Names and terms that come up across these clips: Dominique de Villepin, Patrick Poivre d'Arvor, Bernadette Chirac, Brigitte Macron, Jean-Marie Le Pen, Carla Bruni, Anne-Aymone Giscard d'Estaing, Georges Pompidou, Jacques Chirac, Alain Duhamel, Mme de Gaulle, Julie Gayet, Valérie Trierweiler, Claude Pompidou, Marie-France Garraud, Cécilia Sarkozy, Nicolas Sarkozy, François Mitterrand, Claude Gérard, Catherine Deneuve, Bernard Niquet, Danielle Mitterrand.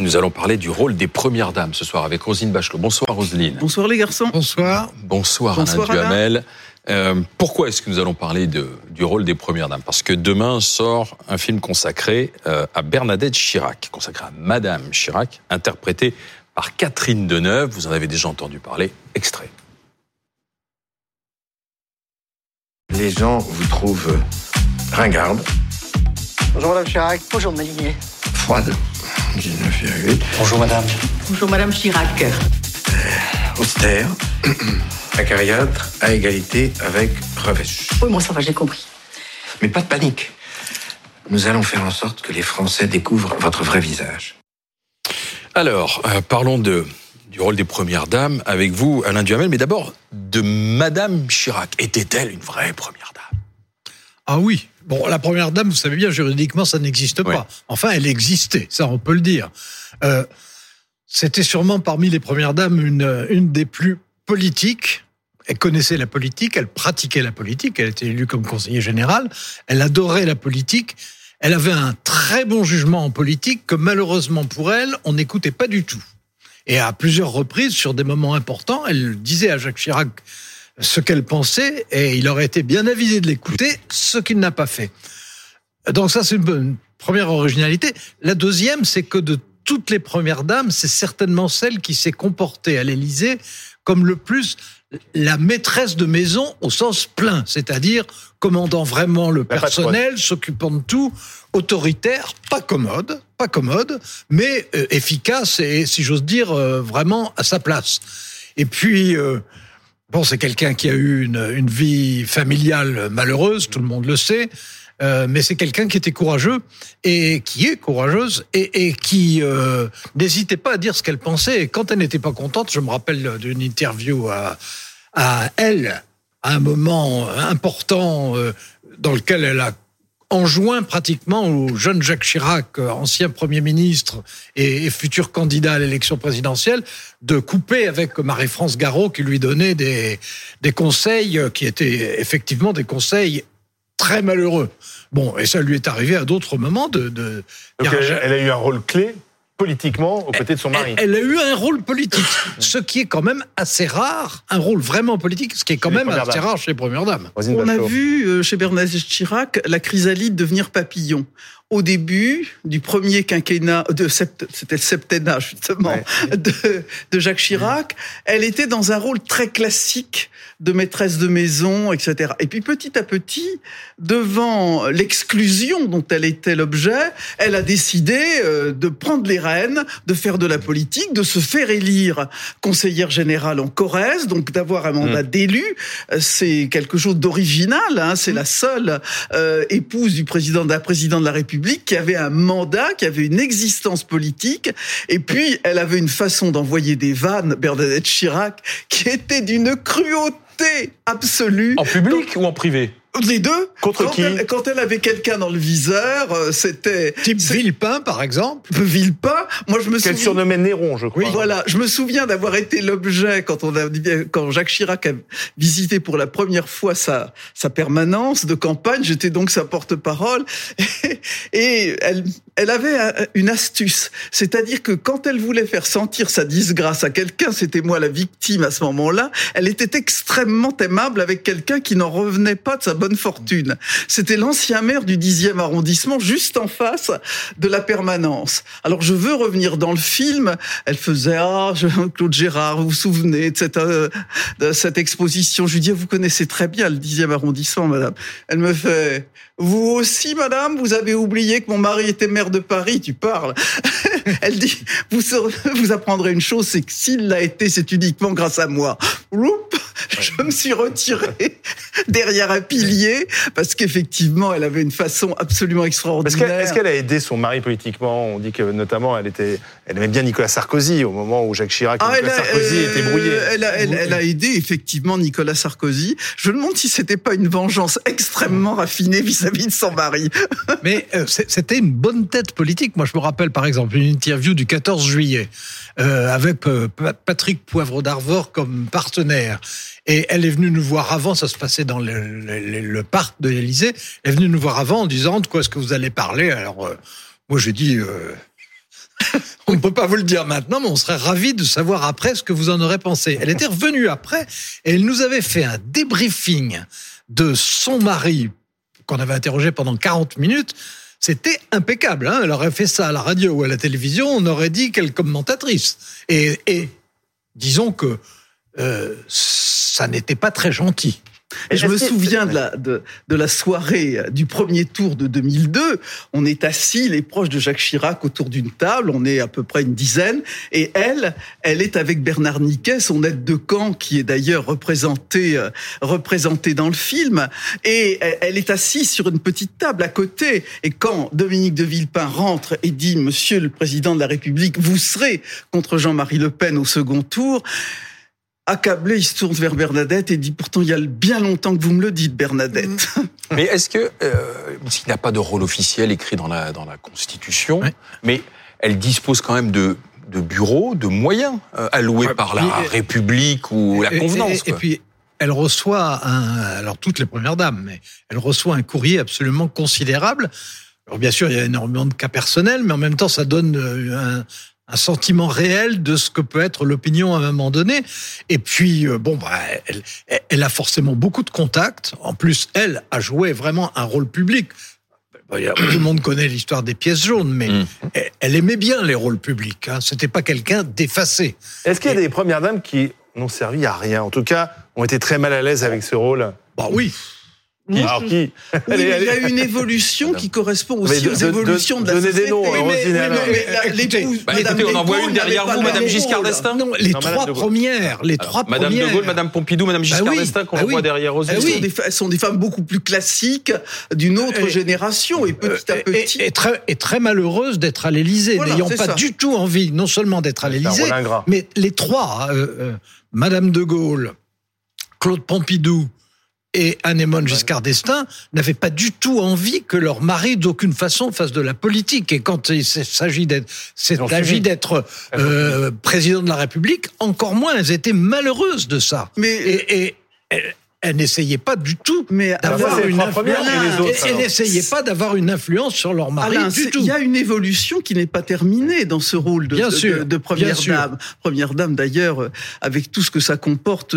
Et nous allons parler du rôle des premières dames ce soir avec Roselyne Bachelot. Bonsoir Roselyne. Bonsoir les garçons. Bonsoir. Bonsoir Alain Duhamel. Pourquoi est-ce que nous allons parler du rôle des premières dames ? Parce que demain sort un film consacré à Bernadette Chirac, consacré à Madame Chirac, interprétée par Catherine Deneuve. Vous en avez déjà entendu parler. Extrait. Les gens vous trouvent ringarde. Bonjour Madame Chirac. Bonjour Maligné. Froide. 19,8. Bonjour Madame. Bonjour Madame Chirac. Austère. Acariâtre à égalité avec Revêche. Oui, moi ça va, j'ai compris. Mais pas de panique. Nous allons faire en sorte que les Français découvrent votre vrai visage. Alors, parlons du rôle des premières dames avec vous, Alain Duhamel, mais d'abord de Madame Chirac. Était-elle une vraie première dame ? Ah oui. Bon, la première dame, vous savez bien, juridiquement, ça n'existe pas. Oui. Enfin, elle existait, ça on peut le dire. C'était sûrement parmi les premières dames une des plus politiques. Elle connaissait la politique, elle pratiquait la politique, elle était élue comme conseiller général, elle adorait la politique, elle avait un très bon jugement en politique que malheureusement pour elle, on n'écoutait pas du tout. Et à plusieurs reprises, sur des moments importants, elle disait à Jacques Chirac ce qu'elle pensait et il aurait été bien avisé de l'écouter, ce qu'il n'a pas fait. Donc ça, c'est une première originalité. La deuxième, c'est que de toutes les premières dames, c'est certainement celle qui s'est comportée à l'Élysée comme le plus la maîtresse de maison au sens plein, c'est-à-dire commandant vraiment le personnel, s'occupant de tout, autoritaire, pas commode, mais efficace et, si j'ose dire, vraiment à sa place. Et puis... Bon, c'est quelqu'un qui a eu une vie familiale malheureuse, tout le monde le sait, mais c'est quelqu'un qui était courageux et qui est courageuse et qui n'hésitait pas à dire ce qu'elle pensait. Et quand elle n'était pas contente, je me rappelle d'une interview à elle, à un moment important dans lequel elle a enjoint pratiquement au jeune Jacques Chirac, ancien Premier ministre et futur candidat à l'élection présidentielle, de couper avec Marie-France Garraud qui lui donnait des conseils qui étaient effectivement des conseils très malheureux. Bon, et ça lui est arrivé à d'autres moments de... Donc elle a eu un rôle clé politiquement aux côtés de son mari. Elle a eu un rôle politique, ce qui est quand même assez rare, un rôle vraiment politique, ce qui est quand même assez rare chez les premières dames. On a vu chez Bernadette Chirac la chrysalide devenir papillon. Au début du premier quinquennat, c'était le septennat justement, ouais. de Jacques Chirac, elle était dans un rôle très classique de maîtresse de maison, etc. Et puis petit à petit, devant l'exclusion dont elle était l'objet, elle a décidé de prendre les rênes, de faire de la politique, de se faire élire conseillère générale en Corrèze, donc d'avoir un mandat d'élu. C'est quelque chose d'original, hein, c'est la seule épouse du président de la République qui avait un mandat, qui avait une existence politique, et puis elle avait une façon d'envoyer des vannes, Bernadette Chirac, qui était d'une cruauté absolue. En public ou en privé ? Les deux. Contre qui ? Quand elle avait quelqu'un dans le viseur, c'était... Villepin, par exemple. Villepin. Moi, je me souviens... Qu'elle surnommait Néron, je crois. Oui, voilà. Je me souviens d'avoir été l'objet, quand Jacques Chirac a visité pour la première fois sa permanence de campagne, j'étais donc sa porte-parole, et elle avait une astuce. C'est-à-dire que quand elle voulait faire sentir sa disgrâce à quelqu'un, c'était moi la victime à ce moment-là, elle était extrêmement aimable avec quelqu'un qui n'en revenait pas de sa bonne fortune. C'était l'ancien maire du 10e arrondissement, juste en face de la permanence. Alors, je veux revenir dans le film. Elle faisait « Ah, Claude Gérard, vous vous souvenez de cette exposition ?» Je lui dis « Vous connaissez très bien le 10e arrondissement, madame. » Elle me fait « Vous aussi, madame, vous avez oublié que mon mari était maire de Paris, tu parles. » Elle dit « Vous apprendrez une chose, c'est que s'il l'a été, c'est uniquement grâce à moi. » Je me suis retirée derrière un pilier. Parce qu'effectivement, elle avait une façon absolument extraordinaire. Est-ce qu'elle a aidé son mari politiquement ? On dit que notamment, elle aimait bien Nicolas Sarkozy au moment où Jacques Chirac et Nicolas Sarkozy étaient brouillés. Elle a aidé effectivement Nicolas Sarkozy. Je me demande si c'était pas une vengeance extrêmement raffinée vis-à-vis de son mari. Mais c'était une bonne tête politique. Moi, je me rappelle par exemple une interview du 14 juillet avec Patrick Poivre d'Arvor comme partenaire. Et elle est venue nous voir avant, ça se passait dans le parc de l'Élysée. Elle est venue nous voir avant en disant « De quoi est-ce que vous allez parler ?» Alors, moi j'ai dit On ne peut pas vous le dire maintenant, mais on serait ravis de savoir après ce que vous en aurez pensé. Elle était revenue après et elle nous avait fait un débriefing de son mari qu'on avait interrogé pendant 40 minutes. C'était impeccable, hein. Elle aurait fait ça à la radio ou à la télévision, on aurait dit quelle commentatrice. Et disons que ça n'était pas très gentil. Et je me souviens de la soirée du premier tour de 2002. On est assis, les proches de Jacques Chirac, autour d'une table. On est à peu près une dizaine. Et elle est avec Bernard Niquet, son aide de camp, qui est d'ailleurs représenté dans le film. Et elle est assise sur une petite table à côté. Et quand Dominique de Villepin rentre et dit « Monsieur le Président de la République, vous serez contre Jean-Marie Le Pen au second tour », accablé, il se tourne vers Bernadette et dit « Pourtant, il y a bien longtemps que vous me le dites, Bernadette. » Mais est-ce que, s'il n'a pas de rôle officiel écrit dans la Constitution, ouais, mais elle dispose quand même de bureaux, de moyens alloués par la République ou la Convenance. Et puis, elle reçoit alors toutes les premières dames, mais elle reçoit un courrier absolument considérable. Alors, bien sûr, il y a énormément de cas personnels, mais en même temps, ça donne un sentiment réel de ce que peut être l'opinion à un moment donné. Et puis, elle a forcément beaucoup de contacts. En plus, elle a joué vraiment un rôle public. Tout le monde connaît l'histoire des pièces jaunes, mais elle aimait bien les rôles publics. Hein. C'était pas quelqu'un d'effacé. Est-ce qu'il y a des premières dames qui n'ont servi à rien? En tout cas, ont été très mal à l'aise avec ce rôle? Bah oui. Il y a une évolution qui correspond aussi aux évolutions de la société. Écoutez, on en voit une derrière vous, Mme Giscard d'Estaing. Non, les trois premières. Mme de Gaulle, Mme Pompidou, Mme Giscard d'Estaing, qu'on voit derrière aux yeux. Elles sont des femmes beaucoup plus classiques d'une autre génération, et petit à petit. Et très malheureuses d'être à l'Élysée, n'ayant pas du tout envie, non seulement d'être à l'Élysée, mais les trois, Mme de Gaulle, Claude Pompidou, et Anne-Aymone Giscard d'Estaing n'avaient pas du tout envie que leur mari d'aucune façon fasse de la politique. Et quand il s'agit d'être président de la République, encore moins, elles étaient malheureuses de ça. Mais elle n'essayait pas du tout d'avoir une influence. Elle n'essayait pas d'avoir une influence sur leur mari du tout. Il y a une évolution qui n'est pas terminée dans ce rôle de première dame. Première dame, d'ailleurs, avec tout ce que ça comporte,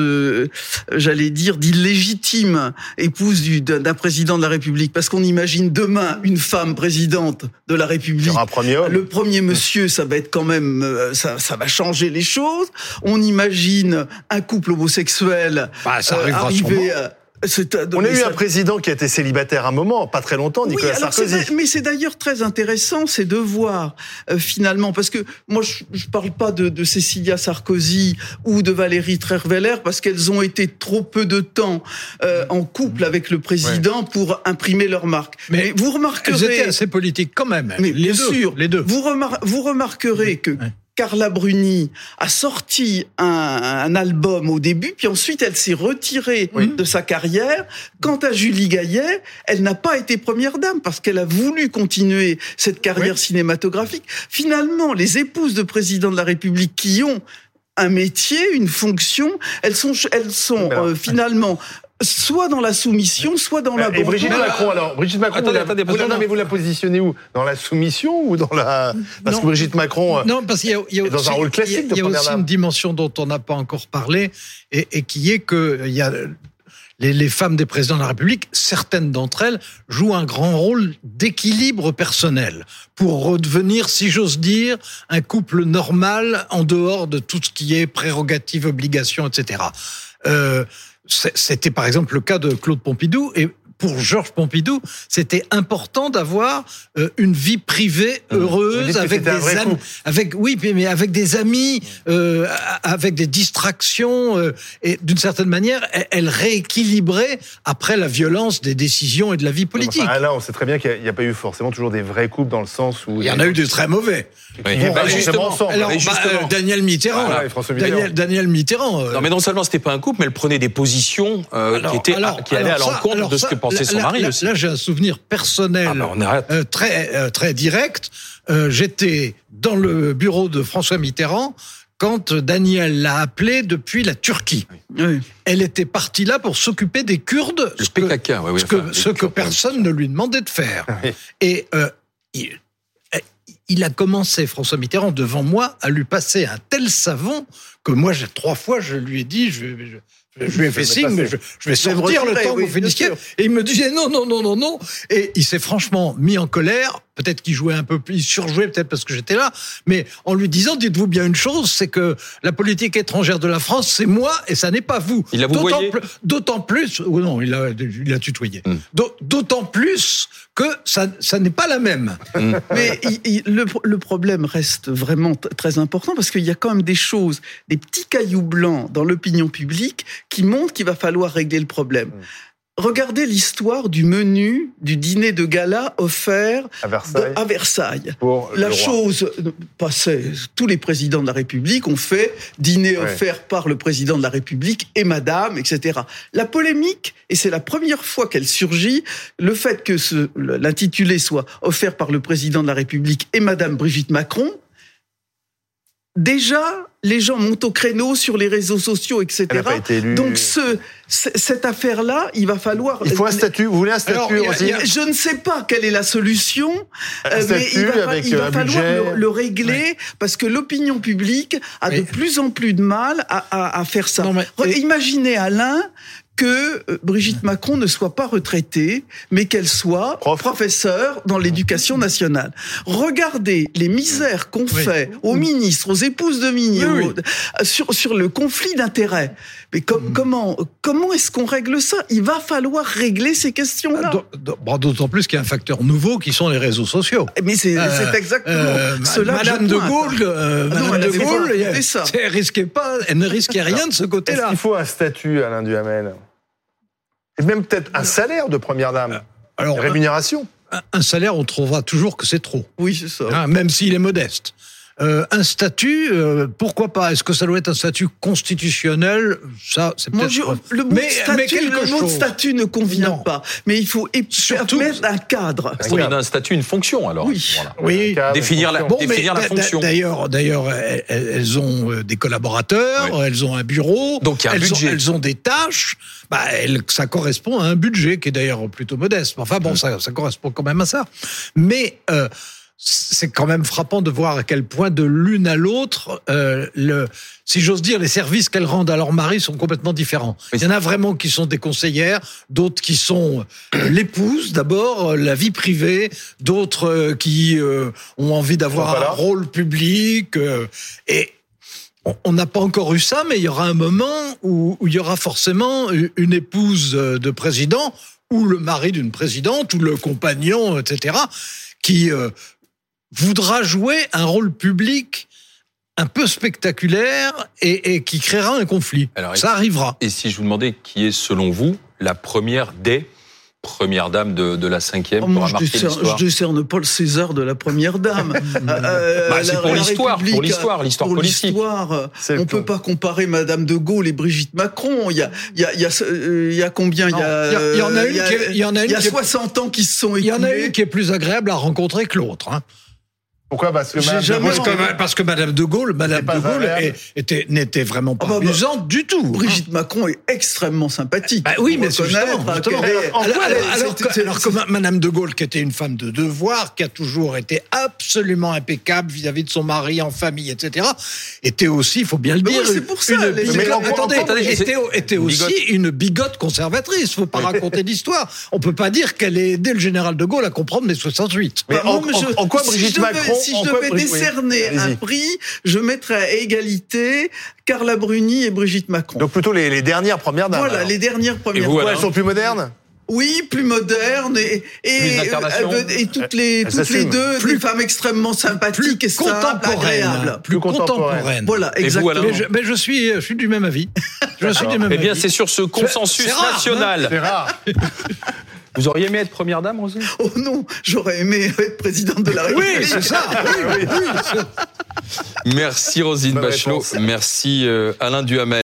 j'allais dire, d'illégitime, épouse d'un président de la République. Parce qu'on imagine demain une femme présidente de la République. Il y aura un premier homme. Le premier monsieur, ça va être quand même, ça va changer les choses. On imagine un couple homosexuel. Ça arrivera sûrement. On a eu un président qui a été célibataire un moment, pas très longtemps, Nicolas Sarkozy. Mais c'est d'ailleurs très intéressant, c'est de voir finalement, parce que moi je parle pas de Cécilia Sarkozy ou de Valérie Trierweiler parce qu'elles ont été trop peu de temps en couple avec le président pour imprimer leur marque. Mais vous remarquerez, elles étaient assez politiques quand même. Mais les deux. Vous remarquerez que Carla Bruni a sorti un album au début, puis ensuite elle s'est retirée de sa carrière. Quant à Julie Gayet, elle n'a pas été première dame parce qu'elle a voulu continuer cette carrière cinématographique. Finalement, les épouses de présidents de la République qui ont un métier, une fonction, elles sont finalement soit dans la soumission, soit dans l'abandon. Et Brigitte Macron, alors Attendez, mais vous la positionnez où? Dans la soumission ou dans la... Parce que Brigitte Macron est dans un rôle classique de première dame. Il y a aussi une dimension dont on n'a pas encore parlé, et qui est que il y a les femmes des présidents de la République, certaines d'entre elles, jouent un grand rôle d'équilibre personnel pour redevenir, si j'ose dire, un couple normal en dehors de tout ce qui est prérogatives, obligations, etc. C'était par exemple le cas de Claude Pompidou, et pour Georges Pompidou, c'était important d'avoir une vie privée heureuse avec des amis, avec des distractions, et d'une certaine manière, elle rééquilibrait après la violence des décisions et de la vie politique. Enfin, là, on sait très bien qu'il n'y a pas eu forcément toujours des vrais couples dans le sens où... Il y en a eu des très mauvais. Justement, Danielle Mitterrand. Ah, François Mitterrand. Danielle Mitterrand. Non, mais non seulement c'était pas un couple, mais elle prenait des positions qui allaient à l'encontre de ce que pensait son mari aussi. Là, j'ai un souvenir personnel très direct. J'étais dans le bureau de François Mitterrand quand Danielle l'a appelé depuis la Turquie. Oui. Elle était partie là pour s'occuper des Kurdes, ce que personne ne lui demandait de faire. Oui. Et il a commencé, François Mitterrand, devant moi, à lui passer un tel savon que moi, trois fois, je lui ai dit... Je lui ai fait signe, mais je vais sortir le temps que vous finissiez. Et il me disait non. Et il s'est franchement mis en colère. Peut-être qu'il jouait un peu plus, il surjouait peut-être parce que j'étais là. Mais en lui disant, dites-vous bien une chose, c'est que la politique étrangère de la France, c'est moi et ça n'est pas vous. Il a vouvoyé. D'autant plus, oh non, il a tutoyé. D'autant plus que ça n'est pas la même. Mais le problème reste vraiment très important parce qu'il y a quand même des choses, des petits cailloux blancs dans l'opinion publique qui montrent qu'il va falloir régler le problème. Regardez l'histoire du menu du dîner de gala offert à Versailles. La chose passait, tous les présidents de la République ont fait dîner offert par le président de la République et madame, etc. La polémique, et c'est la première fois qu'elle surgit, le fait que l'intitulé soit offert par le président de la République et madame Brigitte Macron, déjà, les gens montent au créneau sur les réseaux sociaux, etc. Donc, cette affaire-là, il va falloir... Il faut un statut, vous voulez un statut aussi ? Je ne sais pas quelle est la solution, mais il va falloir le régler, parce que l'opinion publique a de plus en plus de mal à faire ça. Imaginez, Alain... que Brigitte Macron ne soit pas retraitée, mais qu'elle soit professeure dans l'éducation nationale. Regardez les misères qu'on fait aux ministres, aux épouses de ministres, sur le conflit d'intérêts. Mais comment est-ce qu'on règle ça ? Il va falloir régler ces questions-là. D'autant plus qu'il y a un facteur nouveau qui sont les réseaux sociaux. Mais c'est exactement cela. Madame de Gaulle, elle ne risquait rien de ce côté-là. Est-ce qu'il faut un statut, Alain Duhamel ? Et même peut-être un salaire de première dame, une rémunération. Un salaire, on trouvera toujours que c'est trop. Oui, c'est ça. Même s'il est modeste. Un statut, pourquoi pas ? Est-ce que ça doit être un statut constitutionnel ? Ça, c'est peut-être... Le mot statut ne convient pas. Mais il faut mettre un cadre. Il y a un statut, une fonction, alors. Oui. Voilà. Définir la fonction. D'ailleurs, elles ont des collaborateurs, elles ont un bureau, donc, elles ont des tâches. Ça correspond à un budget, qui est d'ailleurs plutôt modeste. Enfin bon, ça correspond quand même à ça. Mais... c'est quand même frappant de voir à quel point de l'une à l'autre, si j'ose dire, les services qu'elles rendent à leur mari sont complètement différents. Il y en a vraiment qui sont des conseillères, d'autres qui sont l'épouse d'abord, la vie privée, d'autres qui ont envie d'avoir un rôle public. Et on n'a pas encore eu ça, mais il y aura un moment où il y aura forcément une épouse de président ou le mari d'une présidente ou le compagnon, etc., qui... voudra jouer un rôle public un peu spectaculaire et qui créera un conflit. Alors, ça arrivera. Et si je vous demandais qui est, selon vous, la première des premières dames de la 5e pour marquer l'histoire ? Je ne décerne pas le César de la première dame. C'est pour l'histoire politique. On ne peut pas comparer Madame de Gaulle et Brigitte Macron. Il y a combien ? Il y a 60 ans qui se sont écoulés. Il y en a une qui est plus agréable à rencontrer que l'autre. Pourquoi ? Parce que Madame de Gaulle n'était vraiment pas amusante du tout. Brigitte Macron est extrêmement sympathique. Justement. Alors que Madame de Gaulle, qui était une femme de devoir, qui a toujours été absolument impeccable vis-à-vis de son mari en famille, etc., était aussi, il faut bien le dire, était aussi une bigote conservatrice. Il ne faut pas raconter d'histoire. On ne peut pas dire qu'elle ait aidé le général de Gaulle à comprendre mai 68. En quoi Brigitte Macron... Si je devais décerner un prix, je mettrais à égalité Carla Bruni et Brigitte Macron. Donc plutôt les dernières premières dames. Voilà, les dernières premières dames. Elles sont plus modernes ? Oui, plus modernes et toutes les deux, des femmes extrêmement sympathiques et agréables. Plus contemporaines. Voilà, exactement. Vous, mais je suis du même avis. Eh bien, c'est sur ce consensus national. C'est rare. Vous auriez aimé être première dame, Roselyne ? Oh non, j'aurais aimé être présidente de la République. Oui, c'est ça. Merci Roselyne Bachelot, merci Alain Duhamel.